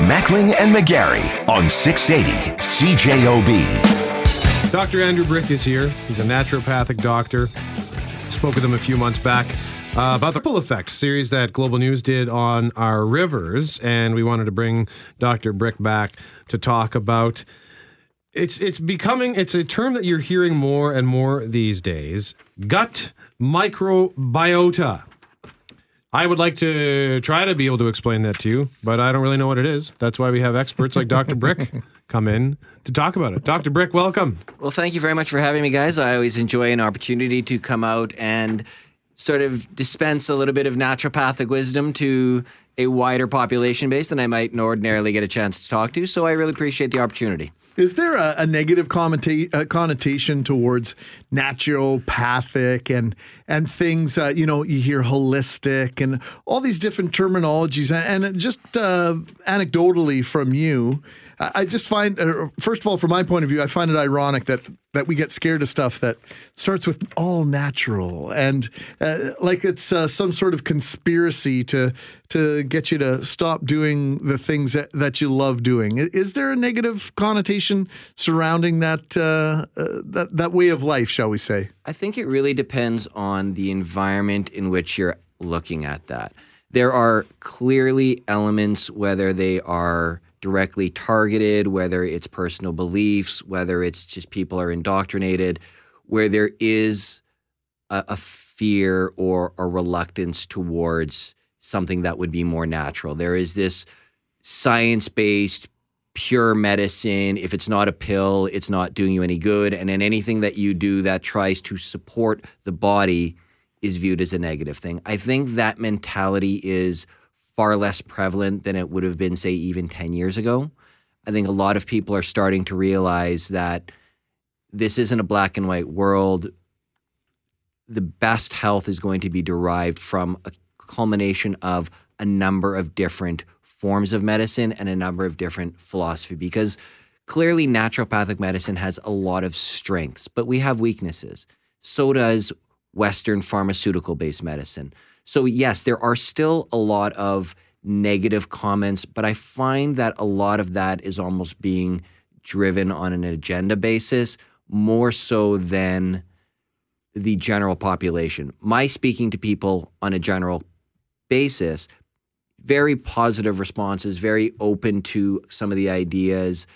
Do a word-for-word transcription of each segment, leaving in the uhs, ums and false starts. Mackling and McGarry on six eighty C J O B. Doctor Andrew Bryk is here. He's a naturopathic doctor. Spoke with him a few months back uh, about the ripple effects series that Global News did on our rivers, and we wanted to bring Doctor Bryk back to talk about. It's it's becoming it's a term that you're hearing more and more these days. Gut microbiota. I would like to try to be able to explain that to you, but I don't really know what it is. That's why we have experts like Doctor Bryk come in to talk about it. Doctor Bryk, welcome. Well, thank you very much for having me, guys. I always enjoy an opportunity to come out and sort of dispense a little bit of naturopathic wisdom to a wider population base than I might ordinarily get a chance to talk to, so I really appreciate the opportunity. Is there a, a negative commenta- uh, connotation towards naturopathic and and things, uh, you know, you hear holistic and all these different terminologies? And, and just uh, anecdotally from you, I just find, uh, first of all, from my point of view, I find it ironic that, that we get scared of stuff that starts with all natural and uh, like it's uh, some sort of conspiracy to to get you to stop doing the things that, that you love doing. Is there a negative connotation surrounding that, uh, uh, that that way of life, shall we say? I think it really depends on the environment in which you're looking at that. There are clearly elements, whether they are directly targeted, whether it's personal beliefs, whether it's just people are indoctrinated, where there is a, a fear or a reluctance towards something that would be more natural. There is this science-based pure medicine. If it's not a pill, it's not doing you any good. And then anything that you do that tries to support the body is viewed as a negative thing. I think that mentality is far less prevalent than it would have been, say, even ten years ago. I think a lot of people are starting to realize that this isn't a black and white world. The best health is going to be derived from a culmination of a number of different forms of medicine and a number of different philosophy, because clearly naturopathic medicine has a lot of strengths, but we have weaknesses. So does Western pharmaceutical-based medicine. So yes, there are still a lot of negative comments, but I find that a lot of that is almost being driven on an agenda basis more so than the general population. My speaking to people on a general basis, very positive responses, very open to some of the ideas.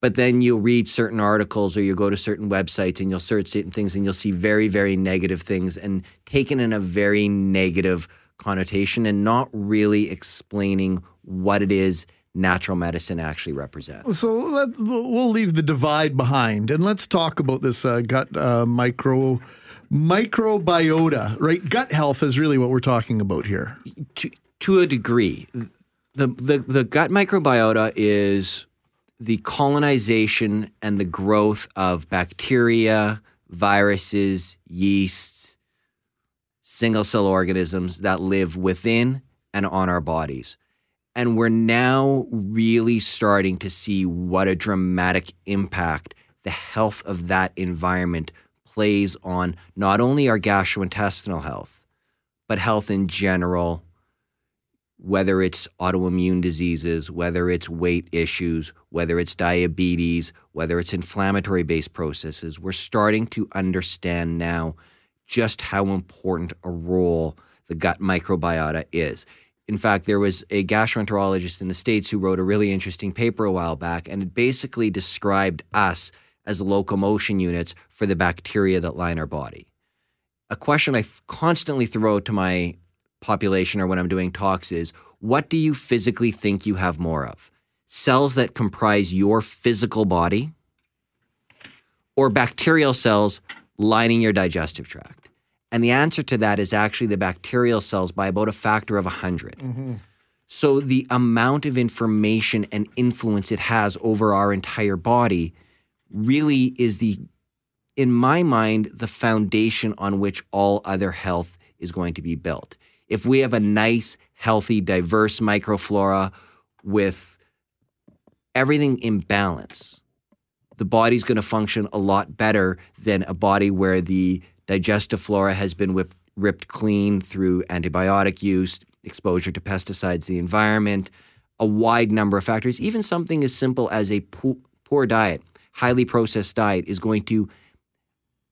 But then you'll read certain articles or you go to certain websites and you'll search certain things and you'll see very, very negative things and taken in a very negative connotation and not really explaining what it is natural medicine actually represents. So let, we'll leave the divide behind and let's talk about this uh, gut uh, micro microbiota, right? Gut health is really what we're talking about here. To, to a degree. The, the, the gut microbiota is the colonization and the growth of bacteria, viruses, yeasts, single-cell organisms that live within and on our bodies. And we're now really starting to see what a dramatic impact the health of that environment plays on not only our gastrointestinal health, but health in general, whether it's autoimmune diseases, whether it's weight issues, whether it's diabetes, whether it's inflammatory-based processes. We're starting to understand now just how important a role the gut microbiota is. In fact, there was a gastroenterologist in the States who wrote a really interesting paper a while back, and it basically described us as locomotion units for the bacteria that line our body. A question I constantly throw to my population or when I'm doing talks is, what do you physically think you have more of? Cells that comprise your physical body or bacterial cells lining your digestive tract? And the answer to that is actually the bacterial cells by about a factor of one hundred. Mm-hmm. So the amount of information and influence it has over our entire body really is the, in my mind, the foundation on which all other health is going to be built. If we have a nice, healthy, diverse microflora with everything in balance, the body's going to function a lot better than a body where the digestive flora has been whipped, ripped clean through antibiotic use, exposure to pesticides, the environment, a wide number of factors. Even something as simple as a poor, poor diet, highly processed diet, is going to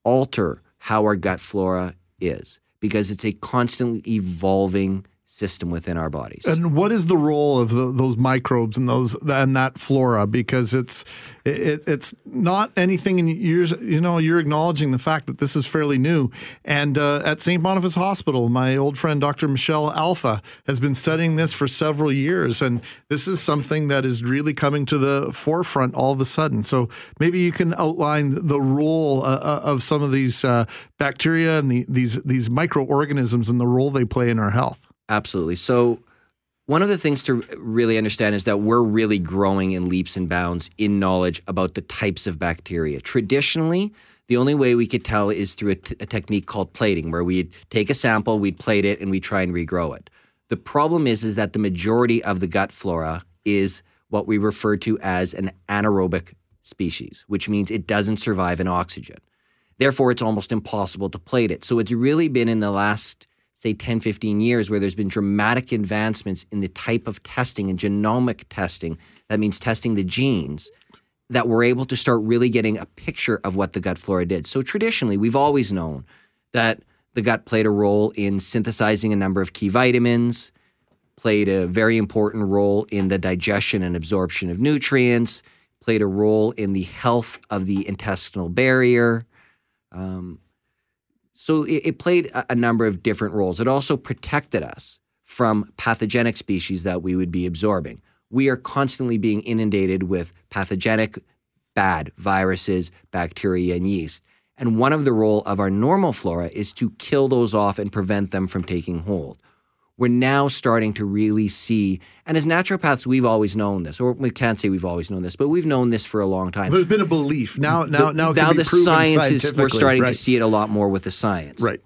alter how our gut flora is, because it's a constantly evolving system within our bodies. And what is the role of the, those microbes and those and that flora? Because it's it, it's not anything, and you're you know you're acknowledging the fact that this is fairly new. And uh, at Saint Boniface Hospital, my old friend Doctor Michelle Alpha has been studying this for several years, and this is something that is really coming to the forefront all of a sudden. So maybe you can outline the role uh, of some of these uh, bacteria and the, these these microorganisms and the role they play in our health. Absolutely. So one of the things to really understand is that we're really growing in leaps and bounds in knowledge about the types of bacteria. Traditionally, the only way we could tell is through a, t- a technique called plating, where we'd take a sample, we'd plate it, and we'd try and regrow it. The problem is, is that the majority of the gut flora is what we refer to as an anaerobic species, which means it doesn't survive in oxygen. Therefore, it's almost impossible to plate it. So it's really been in the last say ten, fifteen years, where there's been dramatic advancements in the type of testing and genomic testing. That means testing the genes, that we're able to start really getting a picture of what the gut flora did. So traditionally, we've always known that the gut played a role in synthesizing a number of key vitamins, played a very important role in the digestion and absorption of nutrients, played a role in the health of the intestinal barrier. Um, So it played a number of different roles. It also protected us from pathogenic species that we would be absorbing. We are constantly being inundated with pathogenic, bad viruses, bacteria, and yeast. And one of the roles of our normal flora is to kill those off and prevent them from taking hold. We're now starting to really see, and as naturopaths, we've always known this, or we can't say we've always known this, but we've known this for a long time. There's been a belief. Now, now, the, now, it now can be the science is, we're starting right. to see it a lot more with the science. Right.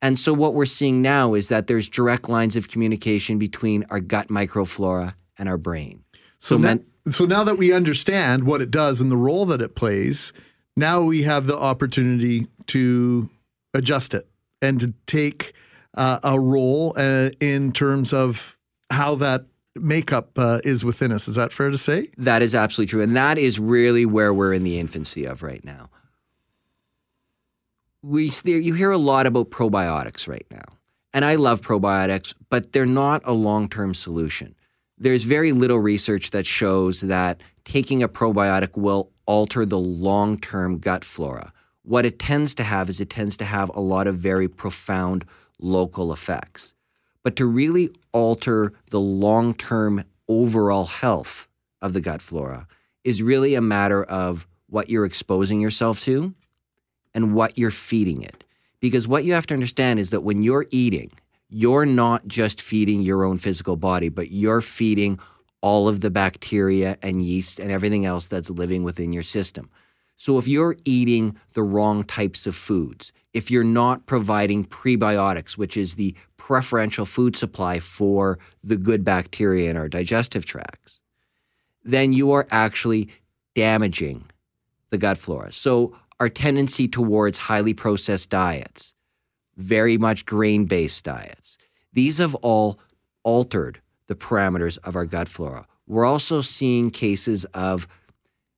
And so what we're seeing now is that there's direct lines of communication between our gut microflora and our brain. So, so, now, men- so now that we understand what it does and the role that it plays, now we have the opportunity to adjust it and to take Uh, a role uh, in terms of how that makeup uh, is within us. Is that fair to say? That is absolutely true. And that is really where we're in the infancy of right now. We You hear a lot about probiotics right now. And I love probiotics, but they're not a long-term solution. There's very little research that shows that taking a probiotic will alter the long-term gut flora. What it tends to have is it tends to have a lot of very profound local effects. But to really alter the long-term overall health of the gut flora is really a matter of what you're exposing yourself to and what you're feeding it. Because what you have to understand is that when you're eating, you're not just feeding your own physical body, but you're feeding all of the bacteria and yeast and everything else that's living within your system. So if you're eating the wrong types of foods, if you're not providing prebiotics, which is the preferential food supply for the good bacteria in our digestive tracts, then you are actually damaging the gut flora. So our tendency towards highly processed diets, very much grain-based diets, these have all altered the parameters of our gut flora. We're also seeing cases of,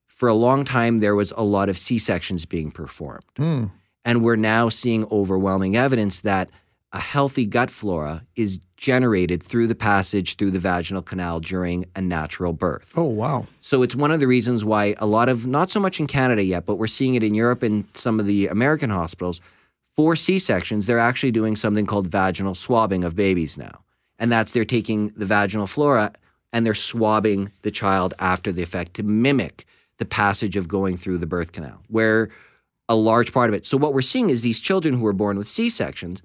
for a long time, there was a lot of C-sections being performed. Mm. And we're now seeing overwhelming evidence that a healthy gut flora is generated through the passage through the vaginal canal during a natural birth. Oh, wow. So it's one of the reasons why a lot of, not so much in Canada yet, but we're seeing it in Europe and some of the American hospitals, for C-sections, they're actually doing something called vaginal swabbing of babies now. And that's they're taking the vaginal flora and they're swabbing the child after the effect to mimic the passage of going through the birth canal, where a large part of it. So what we're seeing is these children who are born with C-sections,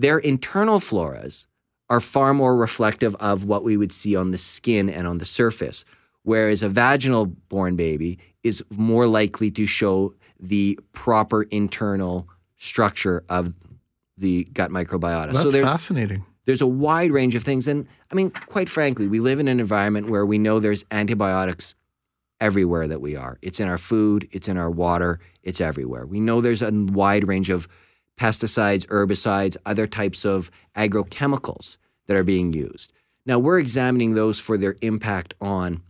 their internal floras are far more reflective of what we would see on the skin and on the surface, whereas a vaginal-born baby is more likely to show the proper internal structure of the gut microbiota. That's so there's, fascinating. There's a wide range of things. And I mean, quite frankly, we live in an environment where we know there's antibiotics everywhere that we are. It's in our food, it's in our water, it's everywhere. We know there's a wide range of pesticides, herbicides, other types of agrochemicals that are being used. Now, we're examining those for their impact on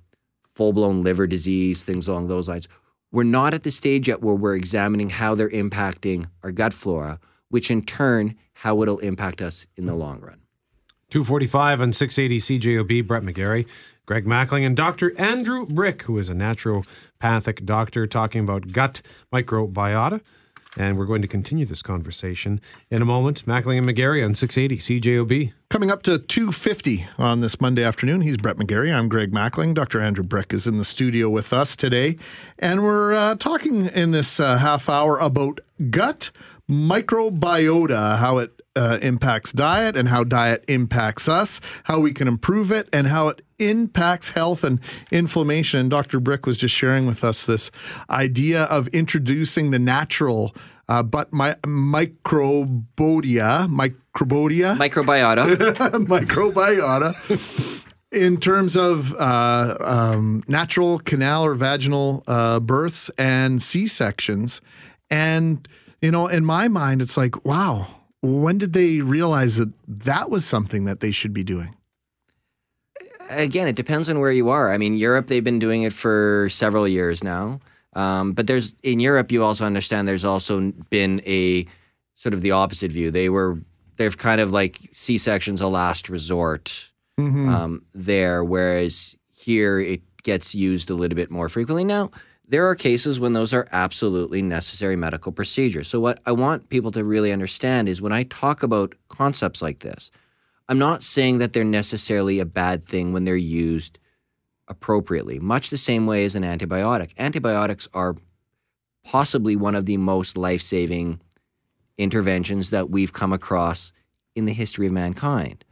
full-blown liver disease, things along those lines. We're not at the stage yet where we're examining how they're impacting our gut flora, which in turn, how it'll impact us in the long run. two forty-five on six eighty C J O B, Brett McGarry, Greg Mackling, and Doctor Andrew Bryk, who is a naturopathic doctor, talking about gut microbiota. And we're going to continue this conversation in a moment. Mackling and McGarry on six eighty C J O B. Coming up to two fifty on this Monday afternoon. He's Brett McGarry. I'm Greg Mackling. Doctor Andrew Bryk is in the studio with us today. And we're uh, talking in this uh, half hour about gut microbiota, how it Uh, impacts diet and how diet impacts us, how we can improve it, and how it impacts health and inflammation. And Doctor Bryk was just sharing with us this idea of introducing the natural uh, but my microbiota, microbiota, microbiota, microbiota. In terms of uh, um, natural canal or vaginal uh, births and C-sections, and you know, in my mind, it's like, wow. When did they realize that that was something that they should be doing? Again, it depends on where you are. I mean, Europe, they've been doing it for several years now. Um, but there's in Europe, you also understand there's also been a sort of the opposite view. They were, they've kind of like C-section's a last resort mm-hmm. um, there, whereas here it gets used a little bit more frequently now. There are cases when those are absolutely necessary medical procedures. So what I want people to really understand is when I talk about concepts like this, I'm not saying that they're necessarily a bad thing when they're used appropriately, much the same way as an antibiotic. Antibiotics are possibly one of the most life-saving interventions that we've come across in the history of mankind.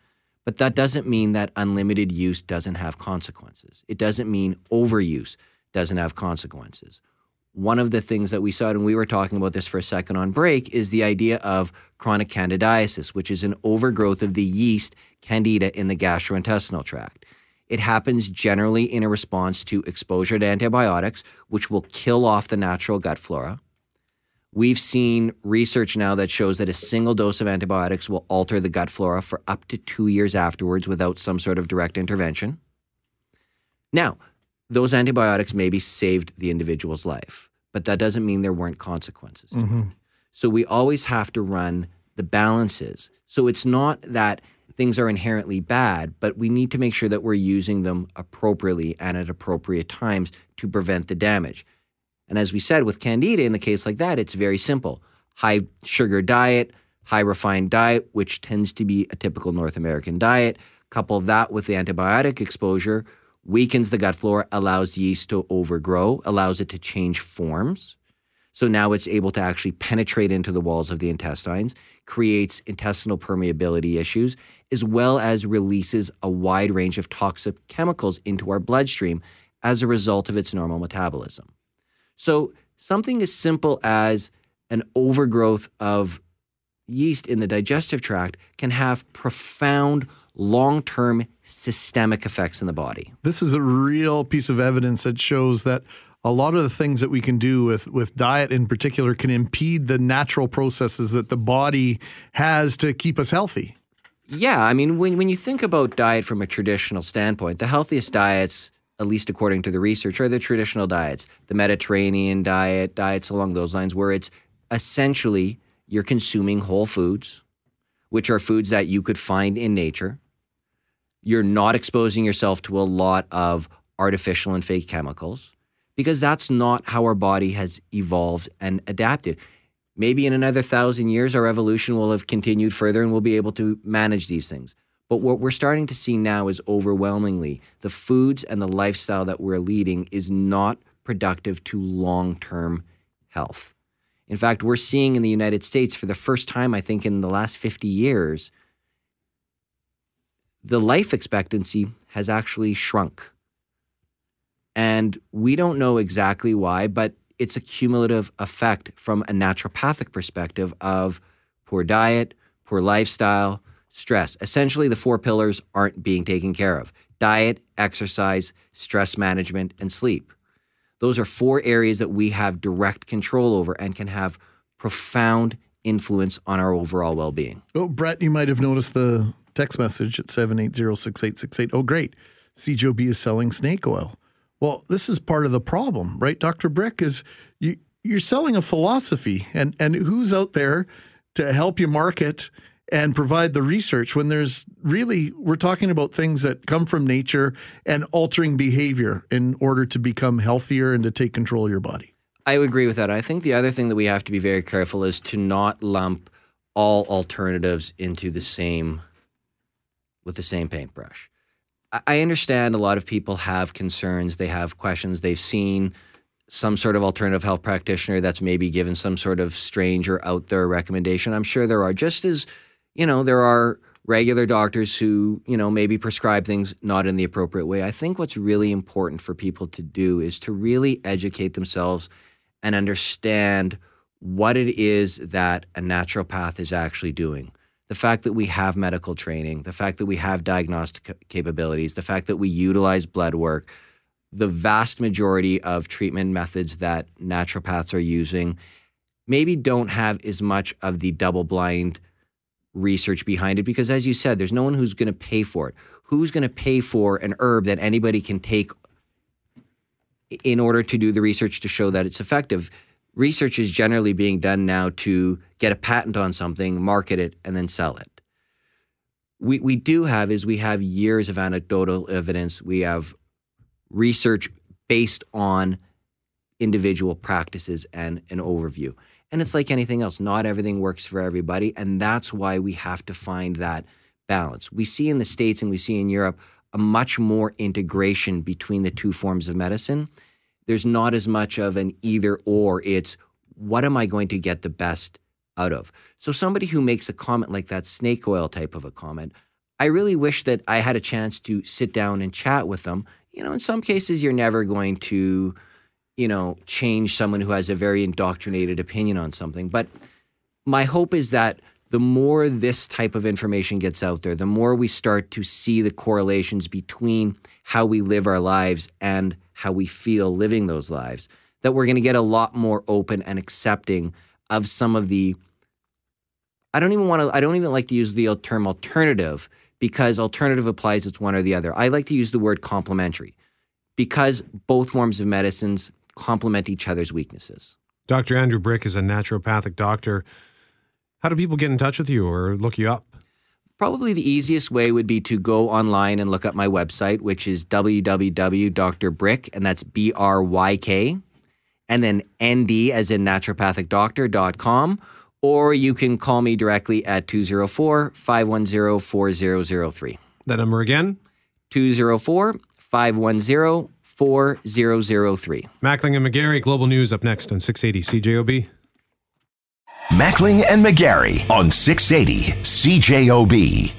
But that doesn't mean that unlimited use doesn't have consequences. It doesn't mean overuse doesn't have consequences. One of the things that we saw, and we were talking about this for a second on break, is the idea of chronic candidiasis, which is an overgrowth of the yeast candida in the gastrointestinal tract. It happens generally in a response to exposure to antibiotics, which will kill off the natural gut flora. We've seen research now that shows that a single dose of antibiotics will alter the gut flora for up to two years afterwards without some sort of direct intervention. Now, those antibiotics maybe saved the individual's life, but that doesn't mean there weren't consequences to mm-hmm. it. So we always have to run the balances. So it's not that things are inherently bad, but we need to make sure that we're using them appropriately and at appropriate times to prevent the damage. And as we said, with candida, in the case like that, it's very simple. High sugar diet, high refined diet, which tends to be a typical North American diet. Couple that with the antibiotic exposure, weakens the gut flora, allows yeast to overgrow, allows it to change forms. So now it's able to actually penetrate into the walls of the intestines, creates intestinal permeability issues, as well as releases a wide range of toxic chemicals into our bloodstream as a result of its normal metabolism. So something as simple as an overgrowth of yeast in the digestive tract can have profound long-term systemic effects in the body. This is a real piece of evidence that shows that a lot of the things that we can do with, with diet in particular can impede the natural processes that the body has to keep us healthy. Yeah, I mean, when, when you think about diet from a traditional standpoint, the healthiest diets, at least according to the research, are the traditional diets, the Mediterranean diet, diets along those lines, where it's essentially you're consuming whole foods, which are foods that you could find in nature. You're not exposing yourself to a lot of artificial and fake chemicals because that's not how our body has evolved and adapted. Maybe in another thousand years, our evolution will have continued further and we'll be able to manage these things. But what we're starting to see now is overwhelmingly the foods and the lifestyle that we're leading is not productive to long-term health. In fact, we're seeing in the United States for the first time, I think, in the last fifty years, the life expectancy has actually shrunk. And we don't know exactly why, but it's a cumulative effect from a naturopathic perspective of poor diet, poor lifestyle, stress. Essentially, the four pillars aren't being taken care of: diet, exercise, stress management, and sleep. Those are four areas that we have direct control over and can have profound influence on our overall well-being. Oh, Brett, you might have noticed the text message at seven eight zero, six eight six eight. Oh, great. C J O B is selling snake oil. Well, this is part of the problem, right, Doctor Bryk, is you, you're selling a philosophy, and, and who's out there to help you market and provide the research when there's really, we're talking about things that come from nature and altering behavior in order to become healthier and to take control of your body. I agree with that. I think the other thing that we have to be very careful is to not lump all alternatives into the same, with the same paintbrush. I understand a lot of people have concerns, they have questions, they've seen some sort of alternative health practitioner that's maybe given some sort of strange or out there recommendation. I'm sure there are, just as, you know, there are regular doctors who, you know, maybe prescribe things not in the appropriate way. I think what's really important for people to do is to really educate themselves and understand what it is that a naturopath is actually doing. The fact that we have medical training, the fact that we have diagnostic capabilities, the fact that we utilize blood work, the vast majority of treatment methods that naturopaths are using maybe don't have as much of the double-blind research behind it because, as you said, there's no one who's going to pay for it. Who's going to pay for an herb that anybody can take in order to do the research to show that it's effective? Research is generally being done now to get a patent on something, market it, and then sell it. We we do have is we have years of anecdotal evidence. We have research based on individual practices and an overview. And it's like anything else. Not everything works for everybody, and that's why we have to find that balance. We see in the States and we see in Europe a much more integration between the two forms of medicine. There's not as much of an either or. It's what am I going to get the best out of? So somebody who makes a comment like that snake oil type of a comment, I really wish that I had a chance to sit down and chat with them. You know, in some cases, you're never going to, you know, change someone who has a very indoctrinated opinion on something. But my hope is that the more this type of information gets out there, the more we start to see the correlations between how we live our lives and how we feel living those lives, that we're going to get a lot more open and accepting of some of the, I don't even want to, I don't even like to use the term alternative because alternative applies it's one or the other. I like to use the word complementary because both forms of medicines complement each other's weaknesses. Doctor Andrew Bryk is a naturopathic doctor. How do people get in touch with you or look you up? Probably the easiest way would be to go online and look up my website, which is w w w dot dr brick, and that's B R Y K, and then N D as in naturopathic doctor dot com, or you can call me directly at two zero four, five one zero, four zero zero three. That number again? two zero four, five one zero, four zero zero three. Mackling and McGarry, Global News up next on six eighty C J O B. Mackling and McGarry on six eighty C J O B.